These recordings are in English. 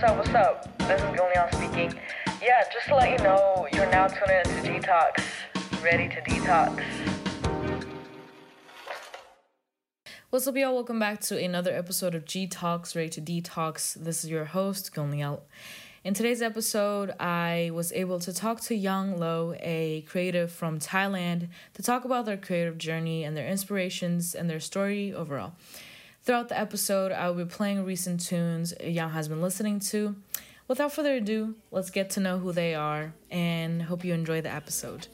What's up? This is Gun Liao speaking. Yeah, just to let you know, you're now tuning into G Talks. Ready to Detox. What's up, y'all? Welcome back to another episode of G Talks, Ready to Detox. This is your host, Gun Liao. In today's episode, I was able to talk to Yang Lo, a creative from Thailand, to talk about their creative journey and their inspirations and their story overall. Throughout the episode, I will be playing recent tunes Yang has been listening to. Without further ado, let's get to know who they are and hope you enjoy the episode.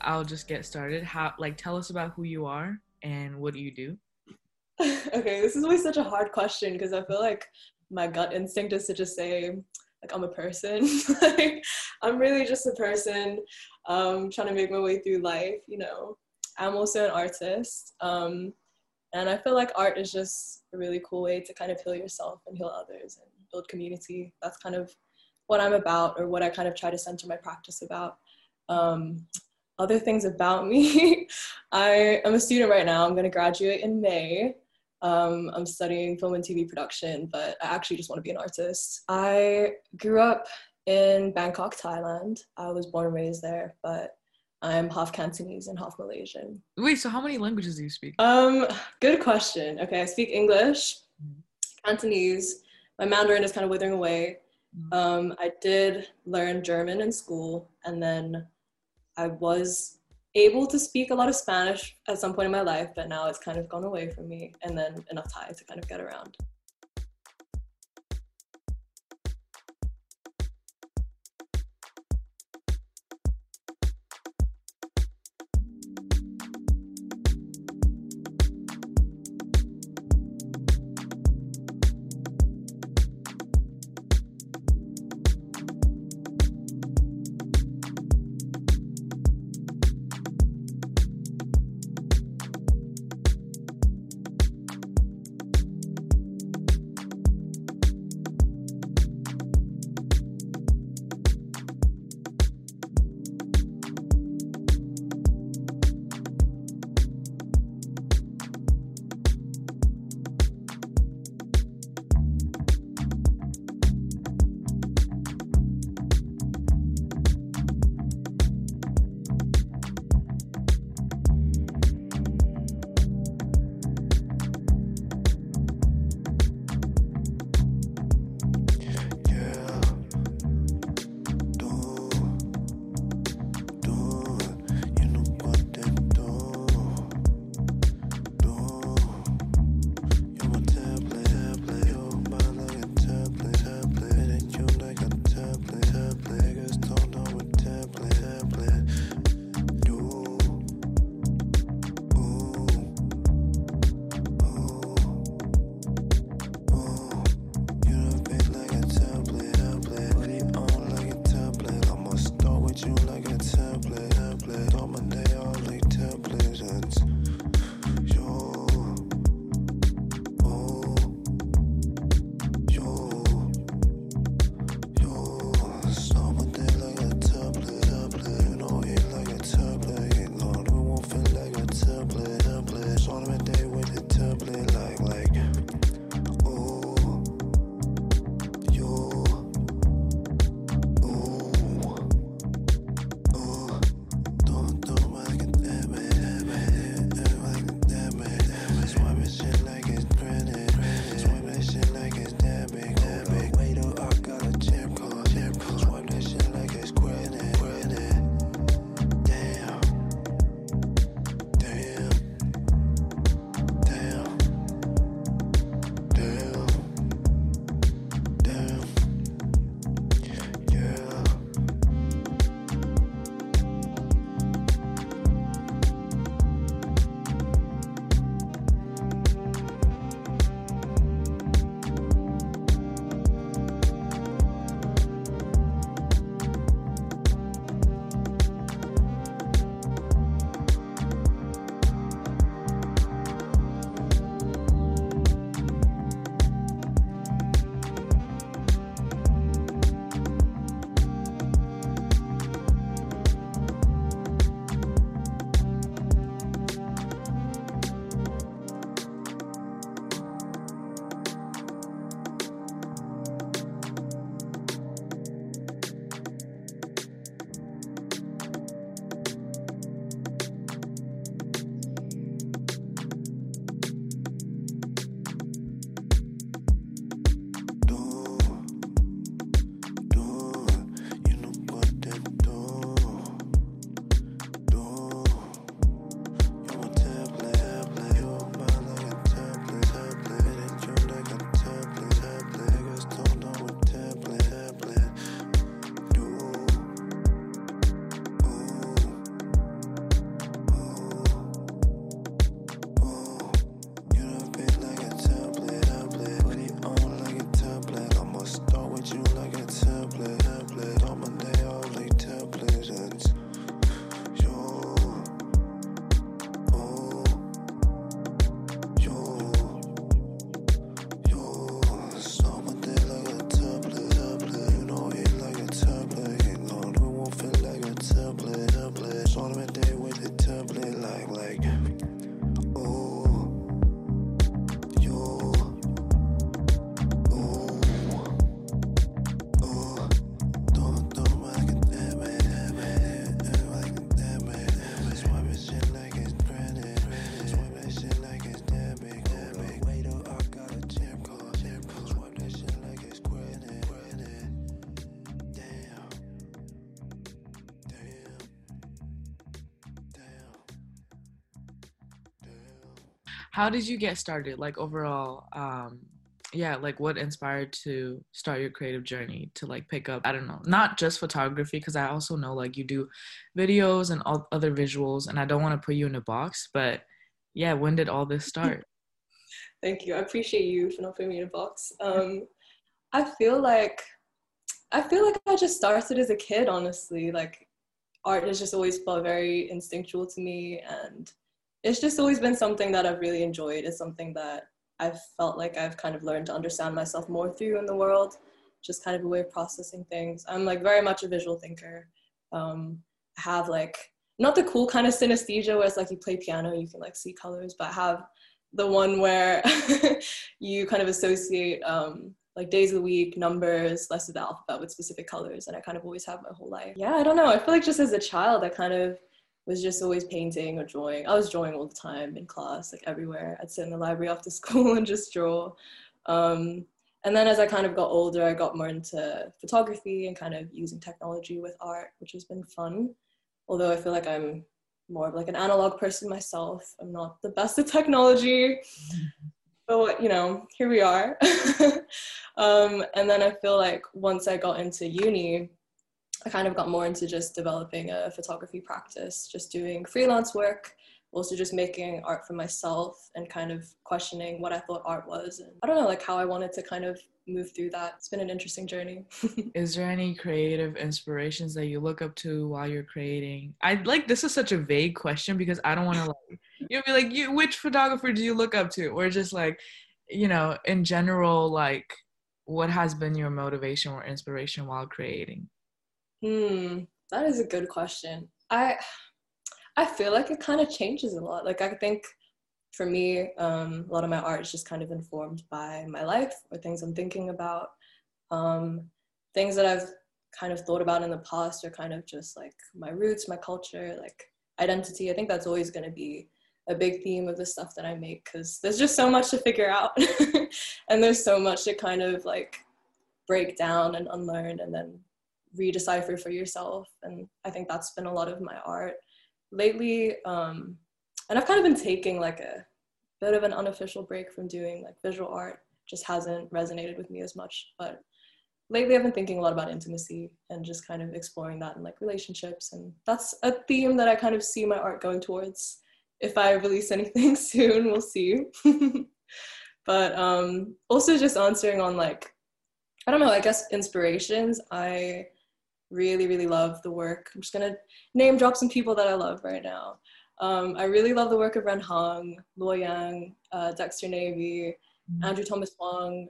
I'll just get started. Tell us about who you are and what do you do? Okay, this is always such a hard question because I feel like my gut instinct is to just say, like, I'm a person. Like, I'm really just a person trying to make my way through life, you know. I'm also an artist, and I feel like art is just a really cool way to kind of heal yourself and heal others and build community. That's kind of what I'm about, or what I kind of try to center my practice about. Other things about me, I am a student right now. I'm going to graduate in May. I'm studying film and TV production, but I actually just want to be an artist. I grew up in Bangkok, Thailand. I was born and raised there, but I'm half Cantonese and half Malaysian. Wait, so how many languages do you speak? Good question. Okay, I speak English, Cantonese. My Mandarin is kind of withering away. I did learn German in school, and then I was able to speak a lot of Spanish at some point in my life, but now it's kind of gone away from me, and then enough Thai to kind of get around. How did you get started? Like overall, yeah, like what inspired to start your creative journey to like pick up, I don't know, not just photography, because I also know like you do videos and all other visuals, and I don't want to put you in a box, but yeah, when did all this start? Thank you. I appreciate you for not putting me in a box. I feel like I just started as a kid, honestly. Like art has just always felt very instinctual to me, and it's just always been something that I've really enjoyed. It's something that I've felt like I've kind of learned to understand myself more through in the world, just kind of a way of processing things. I'm like very much a visual thinker. I have like, not the cool kind of synesthesia where it's like you play piano, you can like see colors, but I have the one where you kind of associate like days of the week, numbers, letters of the alphabet with specific colors. And I kind of always have my whole life. Yeah, I don't know. I feel like just as a child, I kind of was just always painting or drawing. I was drawing all the time in class, like everywhere. I'd sit in the library after school and just draw. And then as I kind of got older, I got more into photography and kind of using technology with art, which has been fun. Although I feel like I'm more of like an analog person myself. I'm not the best at technology, but you know, here we are. And then I feel like once I got into uni, I kind of got more into just developing a photography practice, just doing freelance work, also just making art for myself and kind of questioning what I thought art was. And I don't know, like how I wanted to kind of move through that. It's been an interesting journey. Is there any creative inspirations that you look up to while you're creating? This is such a vague question because I don't want to like, you'll be like, which photographer do you look up to? Or just like, you know, in general, like what has been your motivation or inspiration while creating? That is a good question. I feel like it kind of changes a lot. Like I think for me, a lot of my art is just kind of informed by my life or things I'm thinking about, things that I've kind of thought about in the past or kind of just like my roots, my culture, like identity. I think that's always going to be a big theme of the stuff that I make because there's just so much to figure out and there's so much to kind of like break down and unlearn and then redecipher for yourself. And I think that's been a lot of my art lately. And I've kind of been taking like a bit of an unofficial break from doing like visual art. Just hasn't resonated with me as much, but lately I've been thinking a lot about intimacy and just kind of exploring that in like relationships. And that's a theme that I kind of see my art going towards. If I release anything soon, we'll see. But also just answering on like, I don't know, I guess inspirations. I really, really love the work. I'm just going to name drop some people that I love right now. I really love the work of Ren Hong, Luo Yang, Dexter Navy, Andrew Thomas Wong,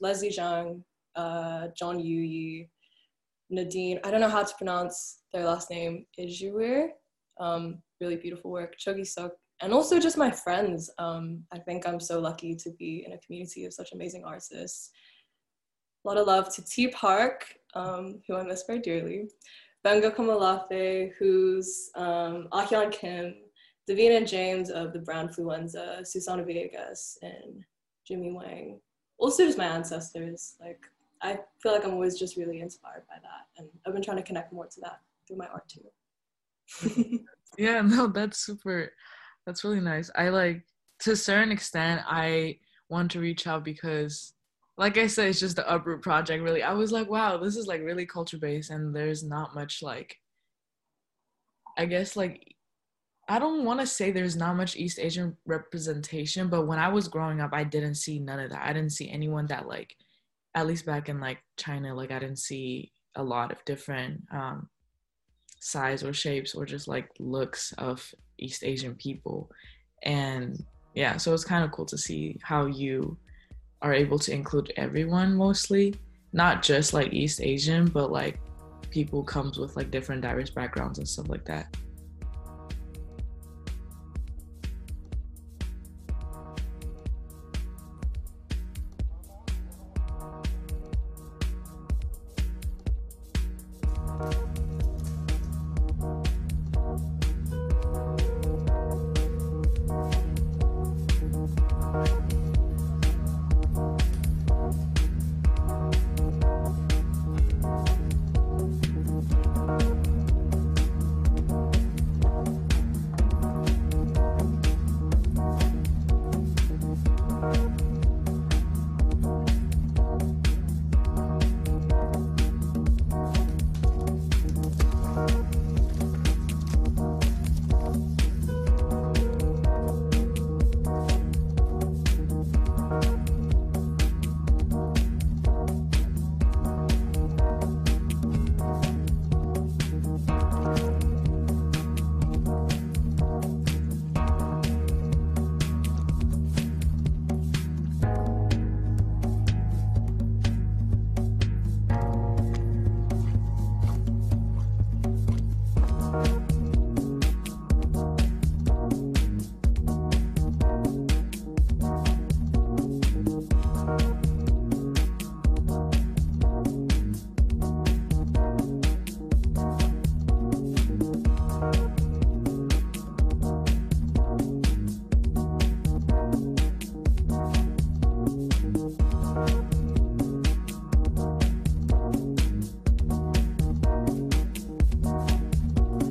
Leslie Zhang, John Yu Yi, Nadine, I don't know how to pronounce their last name, Izhuwei. Really beautiful work, Chogi Sok, and also just my friends. I think I'm so lucky to be in a community of such amazing artists. A lot of love to Tea Park, who I miss very dearly. Bengo Kamalafe, who's Ah Hyun Kim, Davina James of the Brown Fluenza, Susana Villegas, and Jimmy Wang. Also just my ancestors. Like, I feel like I'm always just really inspired by that. And I've been trying to connect more to that through my art too. Yeah, no, that's really nice. I like, to a certain extent, I want to reach out because like I said, it's just the Uproot project, really. I was like, wow, this is, like, really culture-based, and there's not much, like, I guess, like, I don't want to say there's not much East Asian representation, but when I was growing up, I didn't see none of that. I didn't see anyone that, like, at least back in, like, China, like, I didn't see a lot of different size or shapes or just, like, looks of East Asian people. And, yeah, so it's kind of cool to see how you are able to include everyone mostly, not just like East Asian, but like people comes with like different diverse backgrounds and stuff like that.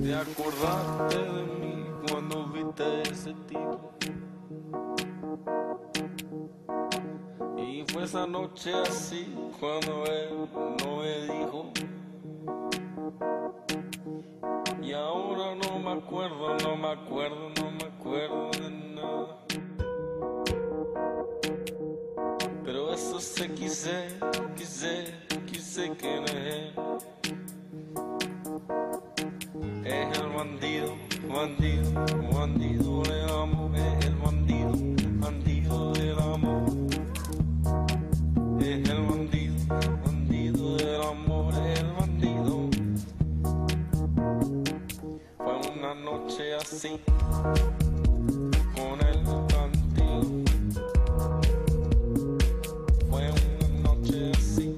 de acordarte de mí cuando viste ese tipo. Y fue esa noche así cuando él no me dijo. Y ahora no me acuerdo, no me acuerdo, no me acuerdo de nada. Pero eso sé, quise que me... Es el bandido, bandido, bandido del amor. Es el bandido, bandido del amor. Es el bandido, bandido del amor. Es el bandido. Fue una noche así con el bandido. Fue una noche así.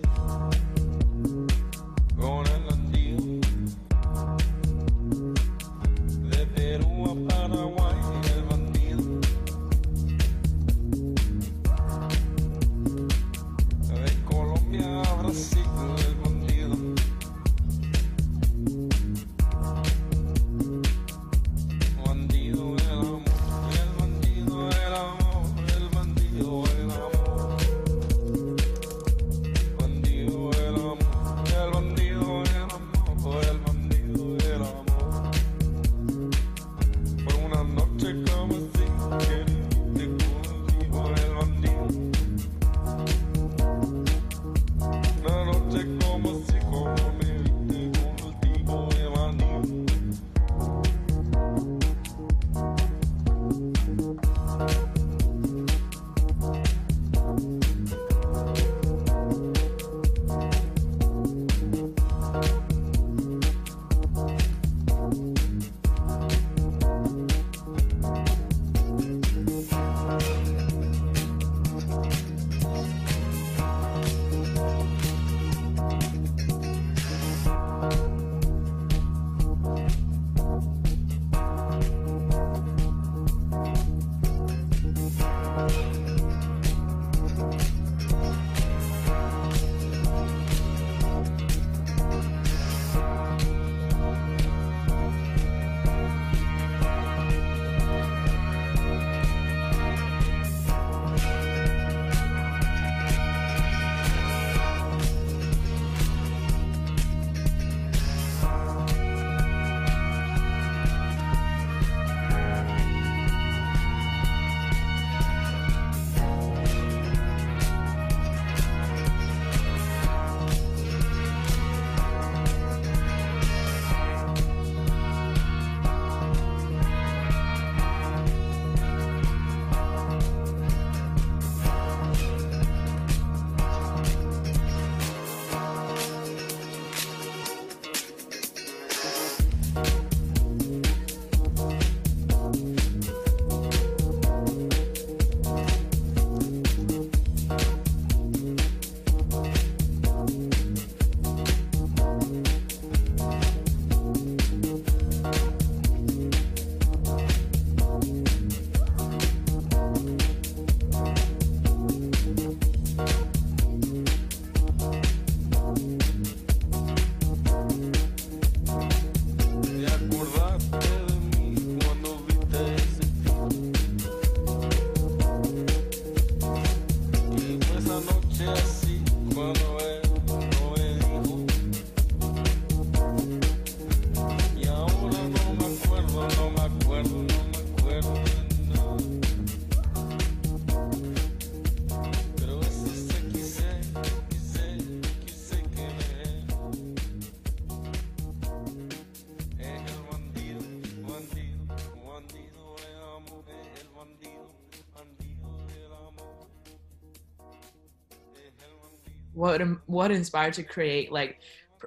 What inspired to create like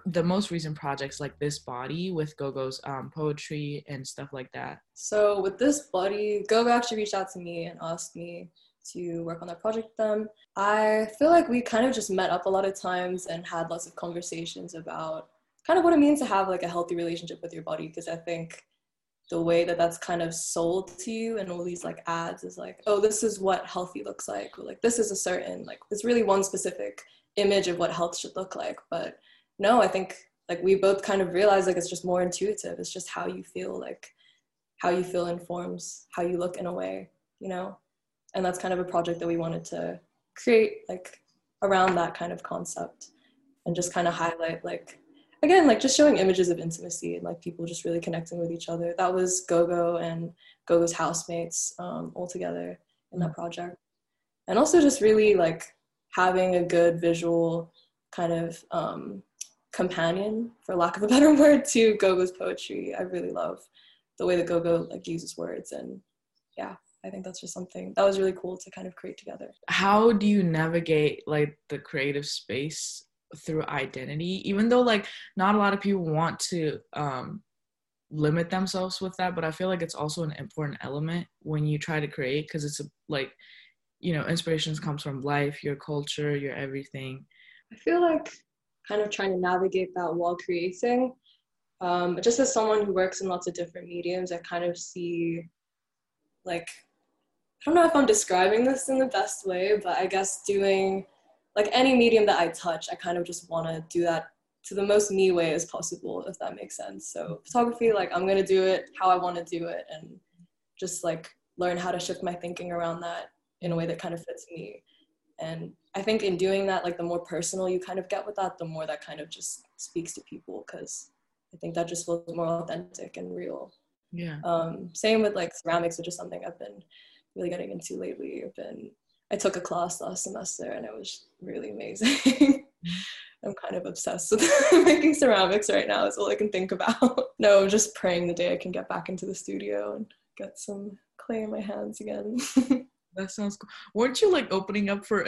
the most recent projects like This Body with Gogo's poetry and stuff like that? So with This Body, Gogo actually reached out to me and asked me to work on that project with them. I feel like we kind of just met up a lot of times and had lots of conversations about kind of what it means to have like a healthy relationship with your body, because I think the way that that's kind of sold to you and all these like ads is like, oh, this is what healthy looks like, or like this is a certain, like it's really one specific image of what health should look like. But no, I think like we both kind of realized like it's just more intuitive. It's just how you feel, like how you feel informs how you look in a way, you know? And that's kind of a project that we wanted to create like around that kind of concept, and just kind of highlight like, again, like just showing images of intimacy and like people just really connecting with each other. That was Gogo and Gogo's housemates all together in that project. And also just really like having a good visual kind of companion, for lack of a better word, to Gogo's poetry. I really love the way that Gogo like uses words, and yeah, I think that's just something that was really cool to kind of create together. How do you navigate like the creative space through identity, even though like not a lot of people want to limit themselves with that, but I feel like it's also an important element when you try to create, because it's like, you know, inspirations comes from life, your culture, your everything. I feel like kind of trying to navigate that while creating, just as someone who works in lots of different mediums, I kind of see like, I don't know if I'm describing this in the best way, but I guess doing like any medium that I touch, I kind of just want to do that to the most me way as possible, if that makes sense. So photography, like I'm going to do it how I want to do it, and just like learn how to shift my thinking around that in a way that kind of fits me. And I think in doing that, like the more personal you kind of get with that, the more that kind of just speaks to people, because I think that just feels more authentic and real. Yeah. Same with like ceramics, which is something I've been really getting into lately. I took a class last semester and it was really amazing. I'm kind of obsessed with making ceramics right now. It's all I can think about. No, I'm just praying the day I can get back into the studio and get some clay in my hands again. That sounds cool. Weren't you like opening up for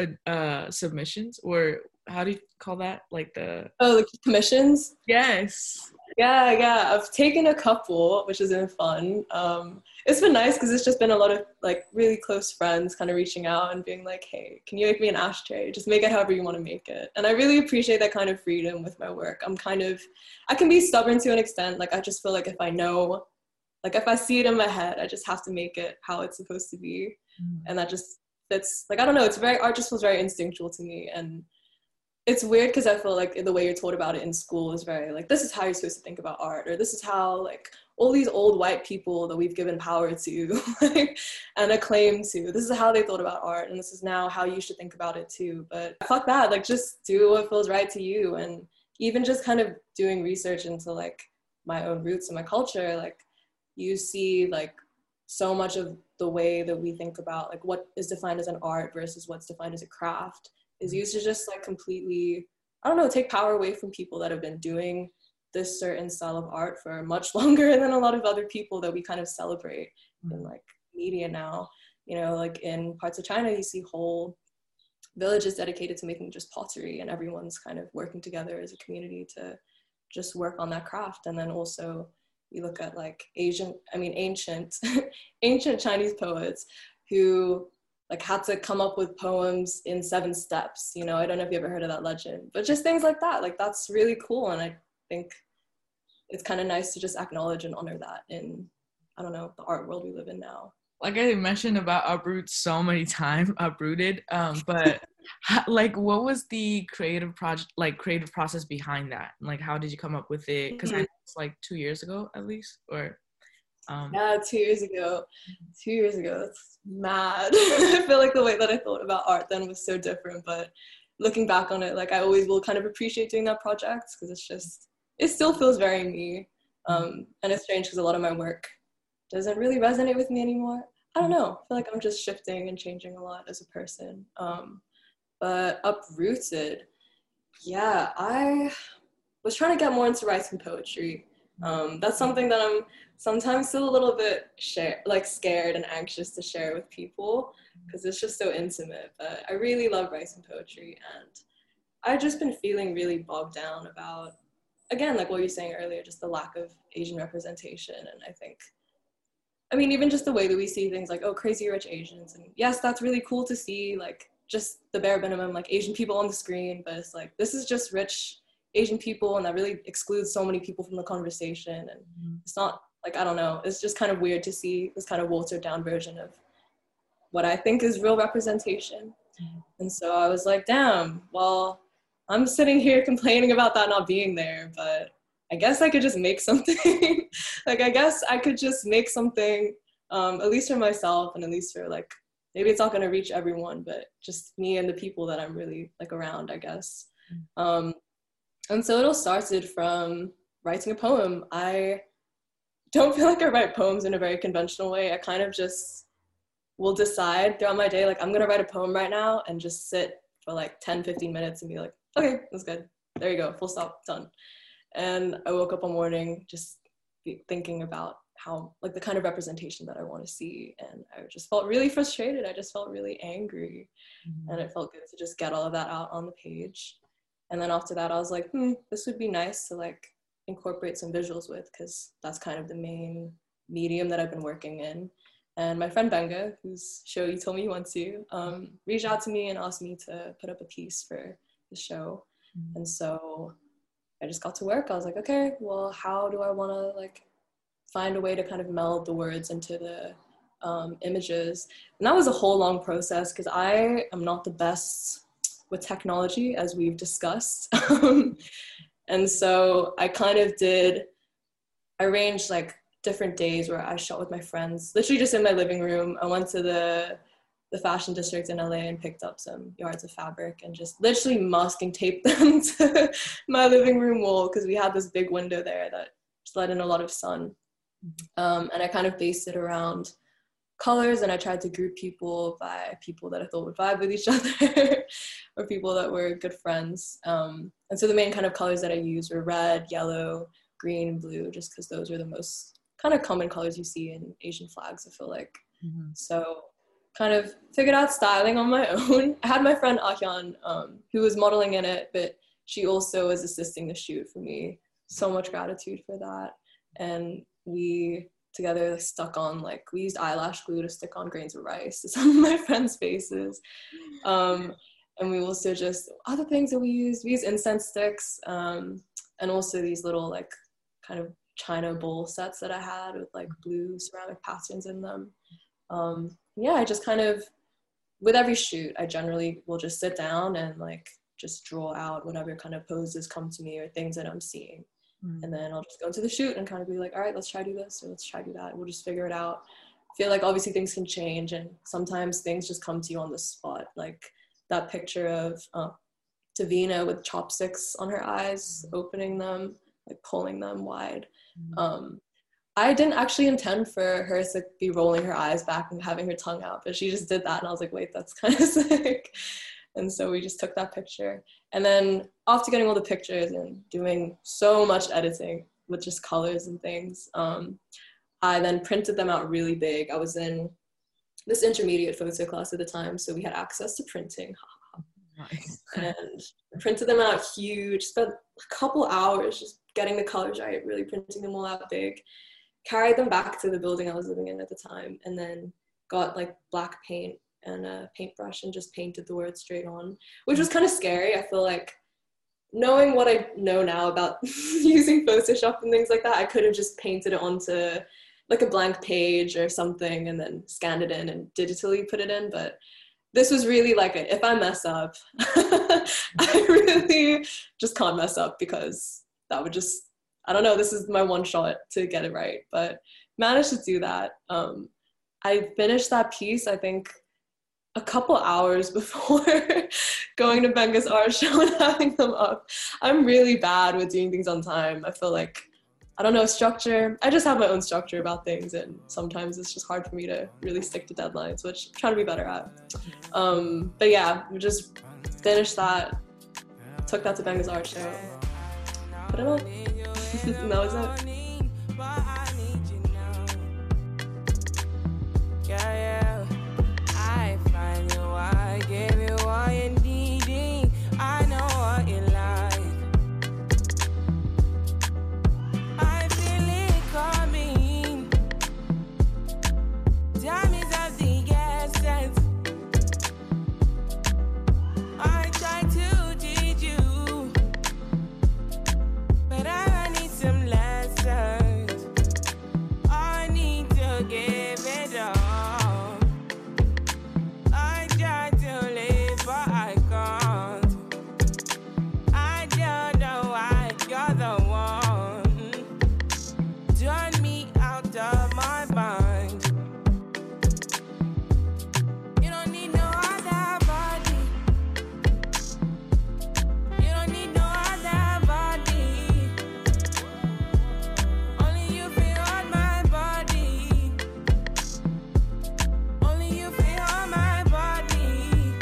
submissions, or how do you call that? Like the... Oh, like commissions? Yes. Yeah. I've taken a couple, which has been fun. It's been nice because it's just been a lot of like really close friends kind of reaching out and being like, hey, can you make me an ashtray? Just make it however you want to make it. And I really appreciate that kind of freedom with my work. I can be stubborn to an extent. Like I just feel like if I see it in my head, I just have to make it how it's supposed to be. And that just fits. Like, I don't know, art just feels very instinctual to me. And it's weird because I feel like the way you're taught about it in school is very like, this is how you're supposed to think about art, or this is how like all these old white people that we've given power to and acclaim to, this is how they thought about art, and this is now how you should think about it too. But fuck that, like just do what feels right to you. And even just kind of doing research into like my own roots and my culture, like you see like so much of the way that we think about like what is defined as an art versus what's defined as a craft is used to just like completely, I don't know, take power away from people that have been doing this certain style of art for much longer than a lot of other people that we kind of celebrate in like media now. You know, like in parts of China, you see whole villages dedicated to making just pottery, and everyone's kind of working together as a community to just work on that craft. And then also you look at like ancient Chinese poets who like had to come up with poems in 7 steps, you know, I don't know if you ever heard of that legend, but just things like that, like that's really cool. And I think it's kind of nice to just acknowledge and honor that in, I don't know, the art world we live in now. Like I mentioned about uproot so many times, uprooted, but like what was the creative process behind that? Like how did you come up with it? Because it's like 2 years ago at least, or yeah, 2 years ago. 2 years ago, that's mad. I feel like the way that I thought about art then was so different, but looking back on it, like I always will kind of appreciate doing that project because it still feels very me. And it's strange because a lot of my work doesn't really resonate with me anymore. I don't know, I feel like I'm just shifting and changing a lot as a person. But uprooted, yeah, I was trying to get more into writing poetry. That's something that I'm sometimes still a little bit scared and anxious to share with people because it's just so intimate, but I really love writing poetry. And I've just been feeling really bogged down about, again, like what you were saying earlier, just the lack of Asian representation. And I think, I mean, even just the way that we see things like, oh, crazy rich Asians, and yes, that's really cool to see like just the bare minimum, like Asian people on the screen, but it's like, this is just rich Asian people, and that really excludes so many people from the conversation. And it's not like, I don't know, it's just kind of weird to see this kind of watered down version of what I think is real representation. And so I was like, damn, well, I'm sitting here complaining about that not being there, but I guess I could just make something. Like, I guess I could just make something, at least for myself, and at least for, like, maybe it's not going to reach everyone, but just me and the people that I'm really, like, around, I guess. And so it all started from writing a poem. I don't feel like I write poems in a very conventional way. I kind of just will decide throughout my day, like, I'm going to write a poem right now, and just sit for, like, 10, 15 minutes and be like, okay, that's good. There you go. Full stop. Done. And I woke up one morning just thinking about how, like, the kind of representation that I want to see. And I just felt really frustrated. I just felt really angry. Mm-hmm. And it felt good to just get all of that out on the page. And then after that, I was like, this would be nice to, like, incorporate some visuals with, because that's kind of the main medium that I've been working in. And my friend Bengo, whose show you told me you want to, reached out to me and asked me to put up a piece for the show. Mm-hmm. And so I just got to work. I was like, okay, well, how do I want to, like, find a way to kind of meld the words into the images? And that was a whole long process, because I am not the best with technology, as we've discussed. And so I kind of arranged, like, different days where I shot with my friends, literally just in my living room. I went to the fashion district in LA and picked up some yards of fabric and just literally masking taped them to my living room wall, because we had this big window there that just let in a lot of sun. And I kind of based it around colors, and I tried to group people by people that I thought would vibe with each other or people that were good friends. And so the main kind of colors that I used were red, yellow, green, blue, just because those were the most kind of common colors you see in Asian flags, I feel like. Mm-hmm. So kind of figured out styling on my own. I had my friend Ah Hyun, who was modeling in it, but she also was assisting the shoot for me. So much gratitude for that. And we together stuck on, like, we used eyelash glue to stick on grains of rice to some of my friends' faces. And we also just, other things that we used incense sticks, and also these little, like, kind of china bowl sets that I had with, like, blue ceramic patterns in them. Yeah, I just kind of, with every shoot, I generally will just sit down and, like, just draw out whatever kind of poses come to me or things that I'm seeing. Mm. And then I'll just go into the shoot and kind of be like, all right, let's try do this, or let's try do that. We'll just figure it out. I feel like obviously things can change, and sometimes things just come to you on the spot. Like that picture of Davina with chopsticks on her eyes, opening them, like pulling them wide. Mm. I didn't actually intend for her to be rolling her eyes back and having her tongue out, but she just did that, and I was like, wait, that's kind of sick. And so we just took that picture. And then after getting all the pictures and doing so much editing with just colors and things, I then printed them out really big. I was in this intermediate photo class at the time, so we had access to printing. Nice. And printed them out huge, spent a couple hours just getting the colors right, really printing them all out big. Carried them back to the building I was living in at the time, and then got like black paint and a paintbrush and just painted the words straight on, which was kind of scary. I feel like, knowing what I know now about using Photoshop and things like that, I could have just painted it onto like a blank page or something and then scanned it in and digitally put it in. But this was really like, if I mess up, I really just can't mess up, because that would just, I don't know, this is my one shot to get it right, but managed to do that. I finished that piece, I think, a couple hours before going to Benga's art show and having them up. I'm really bad with doing things on time. I feel like, I don't know, structure. I just have my own structure about things, and sometimes it's just hard for me to really stick to deadlines, which I'm trying to be better at. But yeah, we just finished that, took that to Benga's art show, put it on. And that was it. Yeah, yeah. I find you, I gave you all you needed. I know what you like. I feel it coming. Time is of the essence. I try to teach you, but I need some lessons. turn me out of my mind. You don't need no other body. You don't need no other body. Only you feel on my body. Only you feel on my body.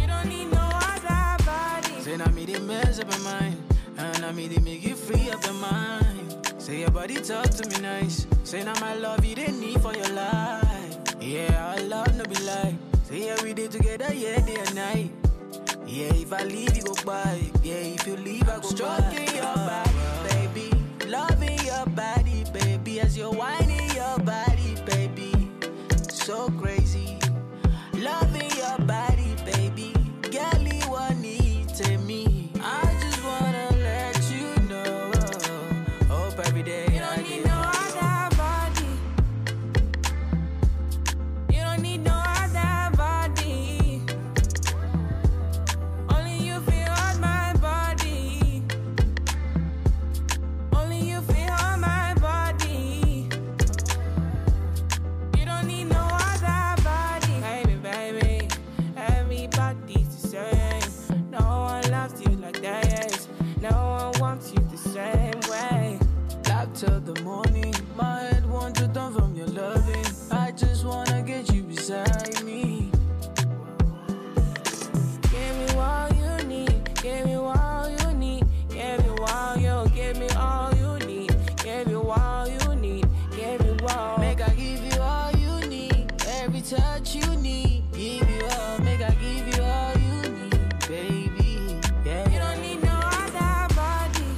You don't need no other body. Say now me the mess up my mind. And I mean, they make you free of the mind. Say your body talk to me nice. Say now my love you didn't need for your life. Yeah, our love no be like. Say yeah, we did together, yeah, day and night. Yeah, if I leave, you go by. Yeah, if you leave, I go stroking by. Your body, baby. Loving your body, baby. As you're whining your body, baby. So crazy. Loving your body, baby. Girl, you want need to me. Till the morning, my head wants to turn from your loving. I just wanna get you beside me. Give me all you need, give me all you need, give me all you, give me all you need, give you all you need, give me all. Make I give you all you need, every touch you need, give you all. Make I give you all you need, baby. Yeah. You don't need no other body.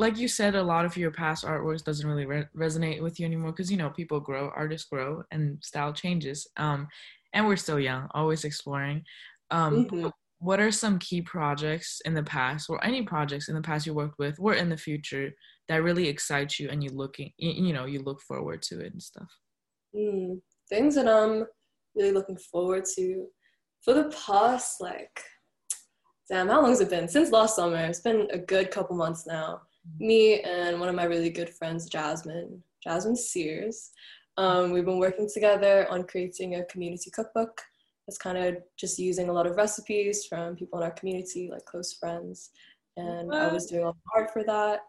Like you said, a lot of your past artworks doesn't really resonate with you anymore because, you know, people grow, artists grow, and style changes. And we're still young, always exploring. What are some key projects in the past, or any projects in the past you worked with or in the future that really excite you and you look forward to it and stuff? Things that I'm really looking forward to for the past, like... Damn, how long has it been? Since last summer. It's been a good couple months now. Me and one of my really good friends, Jasmine Sears, we've been working together on creating a community cookbook that's kind of just using a lot of recipes from people in our community, like close friends. And I was doing a lot of art for that.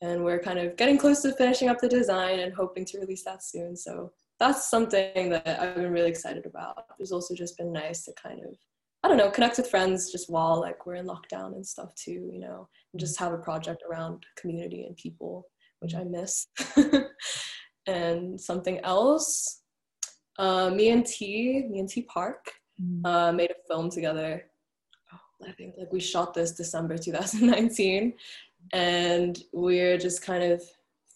And we're kind of getting close to finishing up the design and hoping to release that soon. So that's something that I've been really excited about. It's also just been nice to kind of, I don't know, connect with friends just while like we're in lockdown and stuff too, you know, and just have a project around community and people, which I miss. And something else, me and Tea Park made a film together. I think like we shot this December 2019, and we're just kind of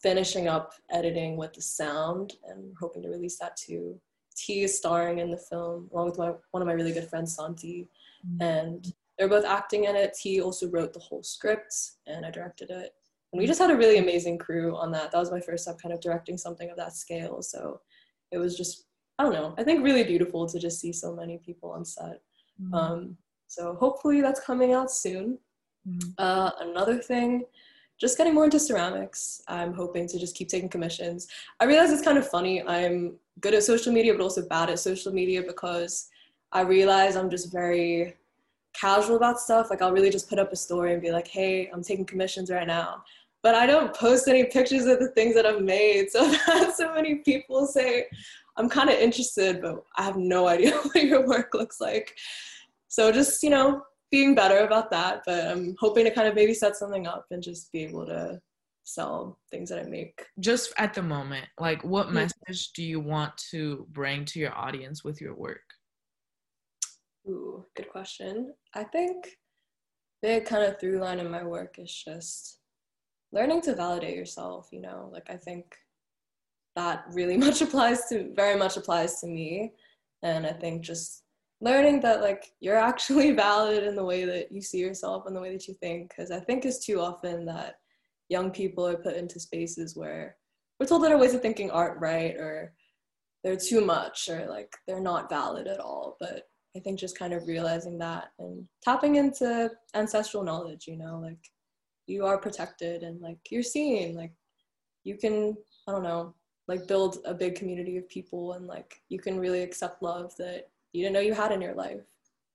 finishing up editing with the sound and hoping to release that too. He is starring in the film along with one of my really good friends, Santi, and they're both acting in it. He also wrote the whole script and I directed it. And we just had a really amazing crew on that. That was my first time kind of directing something of that scale. So it was just, I don't know, I think really beautiful to just see so many people on set. So hopefully that's coming out soon. Another thing, just getting more into ceramics. I'm hoping to just keep taking commissions. I realize it's kind of funny. I'm good at social media, but also bad at social media because I realize I'm just very casual about stuff. Like I'll really just put up a story and be like, hey, I'm taking commissions right now. But I don't post any pictures of the things that I've made. So that so many people say, I'm kind of interested, but I have no idea what your work looks like. So just, you know, being better about that, but I'm hoping to kind of maybe set something up and just be able to sell things that I make. Just at the moment, like, what message do you want to bring to your audience with your work? Ooh, good question. I think the kind of through line in my work is just learning to validate yourself, you know, like I think that really very much applies to me. And I think just learning that like you're actually valid in the way that you see yourself and the way that you think, because I think it's too often that young people are put into spaces where we're told that our ways of thinking aren't right, or they're too much, or like they're not valid at all. But I think just kind of realizing that and tapping into ancestral knowledge, you know, like you are protected and like you're seen, like you can, I don't know, like build a big community of people, and like you can really accept love that you didn't know you had in your life.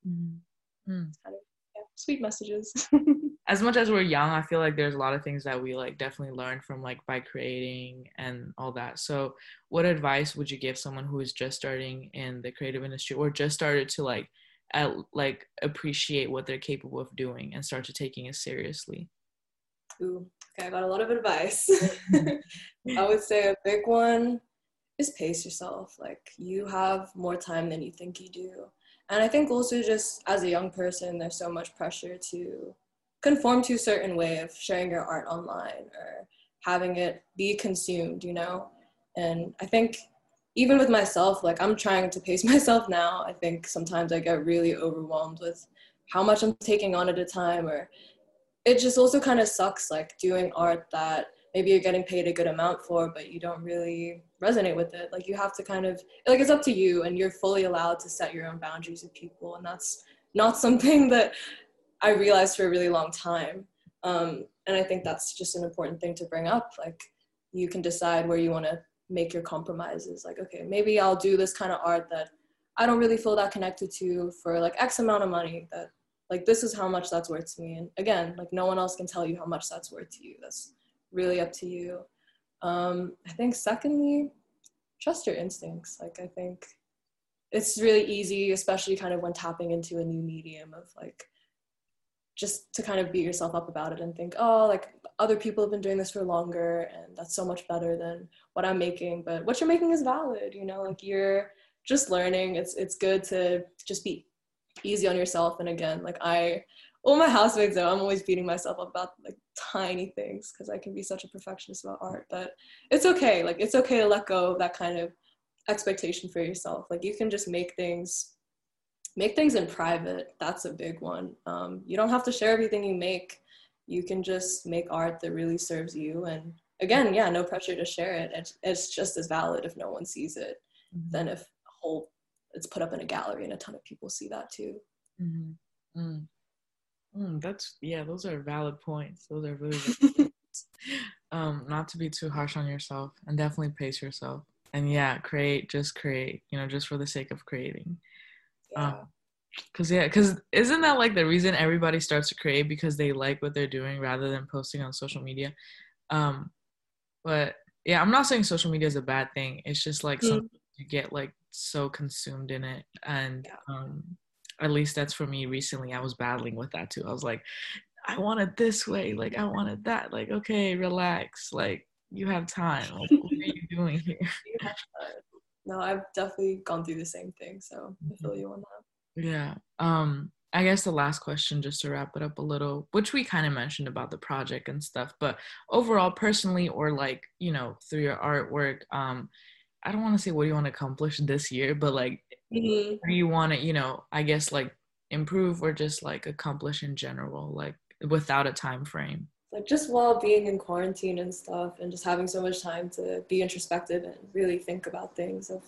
Mm-hmm. Kind of, yeah, sweet messages. As much as we're young, I feel like there's a lot of things that we like definitely learn from like by creating and all that. So what advice would you give someone who is just starting in the creative industry, or just started to like appreciate what they're capable of doing and start to taking it seriously? Ooh, okay, I got a lot of advice. I would say a big one is pace yourself. Like you have more time than you think you do. And I think also just as a young person, there's so much pressure to conform to a certain way of sharing your art online or having it be consumed, you know? And I think even with myself, like I'm trying to pace myself now. I think sometimes I get really overwhelmed with how much I'm taking on at a time, or it just also kind of sucks like doing art that maybe you're getting paid a good amount for, but you don't really resonate with it. Like you have to kind of, like it's up to you, and you're fully allowed to set your own boundaries with people. And that's not something that I realized for a really long time. And I think that's just an important thing to bring up. Like you can decide where you want to make your compromises. Like, okay, maybe I'll do this kind of art that I don't really feel that connected to for like X amount of money, that like this is how much that's worth to me. And again, like no one else can tell you how much that's worth to you. That's really up to you. I think secondly, trust your instincts. Like I think it's really easy, especially kind of when tapping into a new medium, of like just to kind of beat yourself up about it and think, oh, like other people have been doing this for longer and that's so much better than what I'm making. But what you're making is valid, you know, like you're just learning. It's good to just be easy on yourself. And again, like all my housemates though, I'm always beating myself up about like tiny things, because I can be such a perfectionist about art, but it's okay. Like it's okay to let go of that kind of expectation for yourself. Like you can just make things in private. That's a big one. You don't have to share everything you make. You can just make art that really serves you. And again, yeah, no pressure to share it. It's just as valid if no one sees it, mm-hmm. than if it's put up in a gallery and a ton of people see that too. Mm-hmm. Mm. Mm, those are valid points. Those are really good points. Not to be too harsh on yourself, and definitely pace yourself. And yeah, create, you know, just for the sake of creating. Because isn't that like the reason everybody starts to create, because they like what they're doing rather than posting on social media? But yeah, I'm not saying social media is a bad thing. It's just like something you get like so consumed in it. And at least that's for me recently. I was battling with that too. I was like, I want it this way. Like I wanted that. Like, okay, relax. Like you have time. Like, what are you doing here? You have time. No, I've definitely gone through the same thing, so I feel you on that. Yeah. I guess the last question, just to wrap it up a little, which we kind of mentioned about the project and stuff, but overall, personally, or like, you know, through your artwork, I don't want to say what do you want to accomplish this year, but like, mm-hmm. do you want to, you know, I guess like improve or just like accomplish in general, like without a time frame? Like just while being in quarantine and stuff, and just having so much time to be introspective and really think about things, I've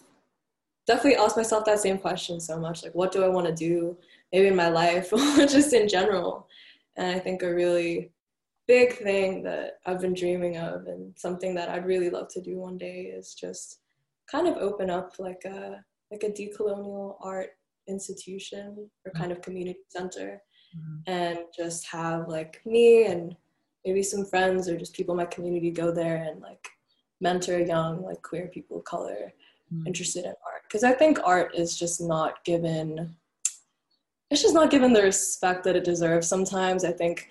definitely asked myself that same question so much. Like, what do I want to do maybe in my life or just in general? And I think a really big thing that I've been dreaming of, and something that I'd really love to do one day, is just kind of open up like a decolonial art institution or kind of community center, mm-hmm. and just have like me and maybe some friends or just people in my community go there and like mentor young, like queer people of color interested in art. Because I think art is just not given the respect that it deserves sometimes. I think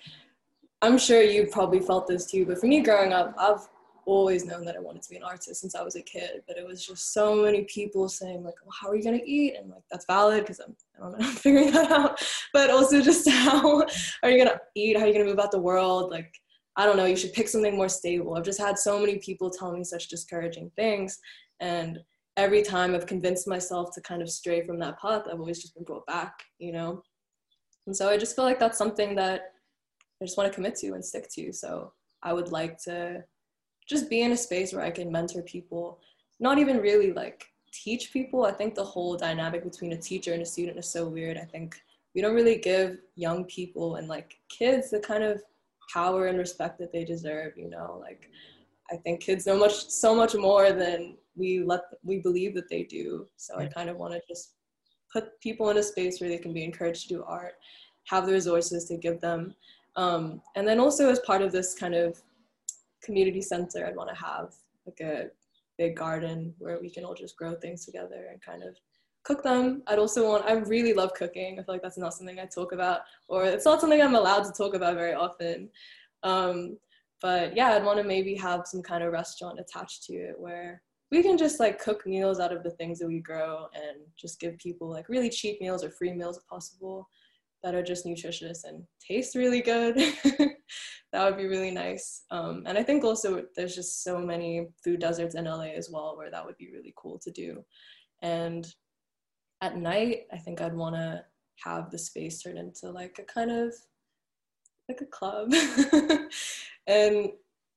I'm sure you probably felt this too, but for me growing up, I've always known that I wanted to be an artist since I was a kid, but it was just so many people saying like, well, how are you gonna eat? And like, that's valid, because I don't know, I'm figuring that out. But also just how are you gonna eat? How are you gonna move out the world? Like, I don't know, you should pick something more stable. I've just had so many people tell me such discouraging things. And every time I've convinced myself to kind of stray from that path, I've always just been brought back, you know? And so I just feel like that's something that I just want to commit to and stick to. So I would like to just be in a space where I can mentor people, not even really like teach people. I think the whole dynamic between a teacher and a student is so weird. I think we don't really give young people and like kids the kind of power and respect that they deserve, you know? Like, I think kids know so much more than we believe that they do. So I kind of want to just put people in a space where they can be encouraged to do art, have the resources to give them. And then also as part of this kind of community center, I'd want to have like a big garden where we can all just grow things together and kind of cook them. I really love cooking. I feel like that's not something I talk about, or it's not something I'm allowed to talk about very often. But yeah, I'd want to maybe have some kind of restaurant attached to it where we can just like cook meals out of the things that we grow and just give people like really cheap meals or free meals if possible that are just nutritious and taste really good. That would be really nice. And I think also there's just so many food deserts in LA as well where that would be really cool to do. And at night, I think I'd want to have the space turned into like a kind of like a club. And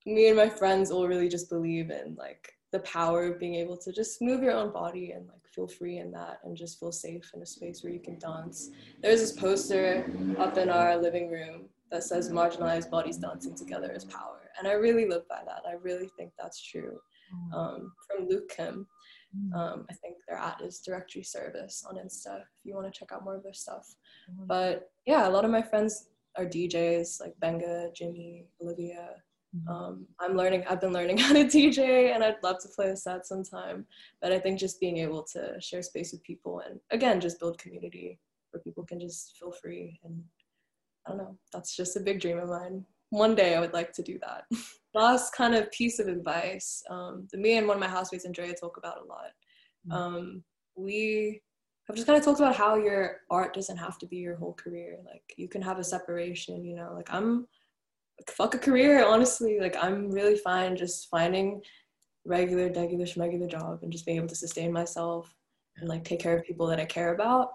me and my friends all really just believe in like the power of being able to just move your own body and like feel free in that and just feel safe in a space where you can dance. There's this poster up in our living room that says marginalized bodies dancing together is power. And I really live by that. I really think that's true. From Luke Kim. I think their at is directory service on Insta if you want to check out more of their stuff. But yeah, a lot of my friends are DJs like Benga, Jimmy, Olivia. I've been learning how to DJ and I'd love to play a set sometime, but I think just being able to share space with people and again just build community where people can just feel free, and I don't know, that's just a big dream of mine. One day I would like to do that. Last kind of piece of advice that me and one of my housemates Andrea talk about a lot, we have just kind of talked about how your art doesn't have to be your whole career. Like you can have a separation, you know, like fuck a career, honestly. Like I'm really fine just finding regular, degular, schmegular job and just being able to sustain myself and like take care of people that I care about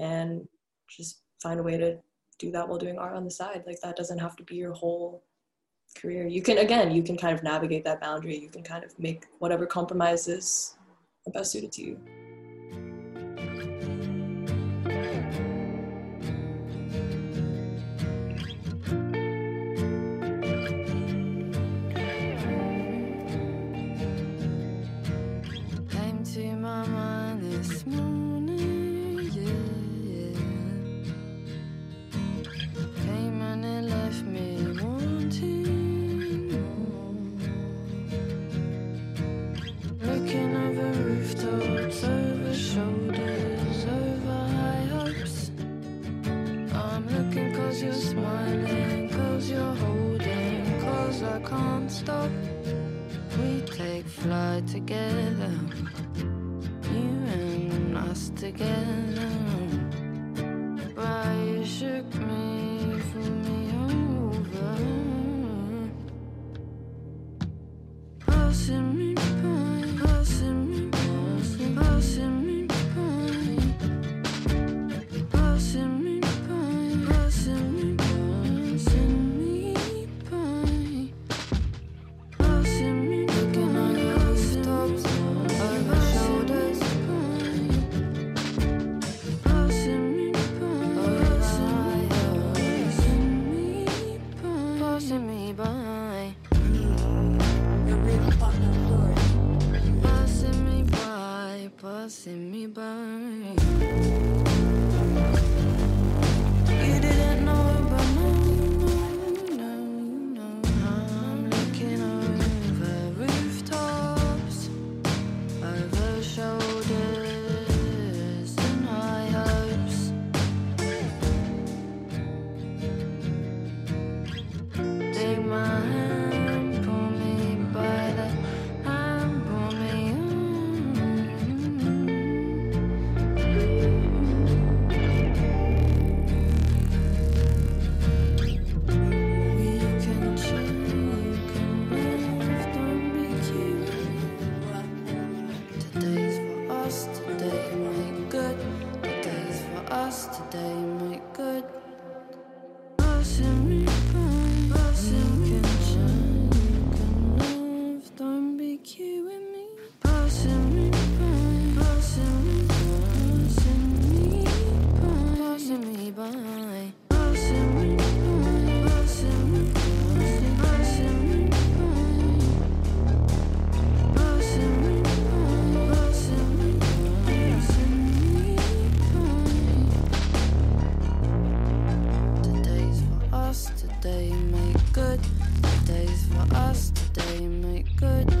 and just find a way to do that while doing art on the side. Like that doesn't have to be your whole career. You can kind of navigate that boundary. You can kind of make whatever compromises are best suited to you. good.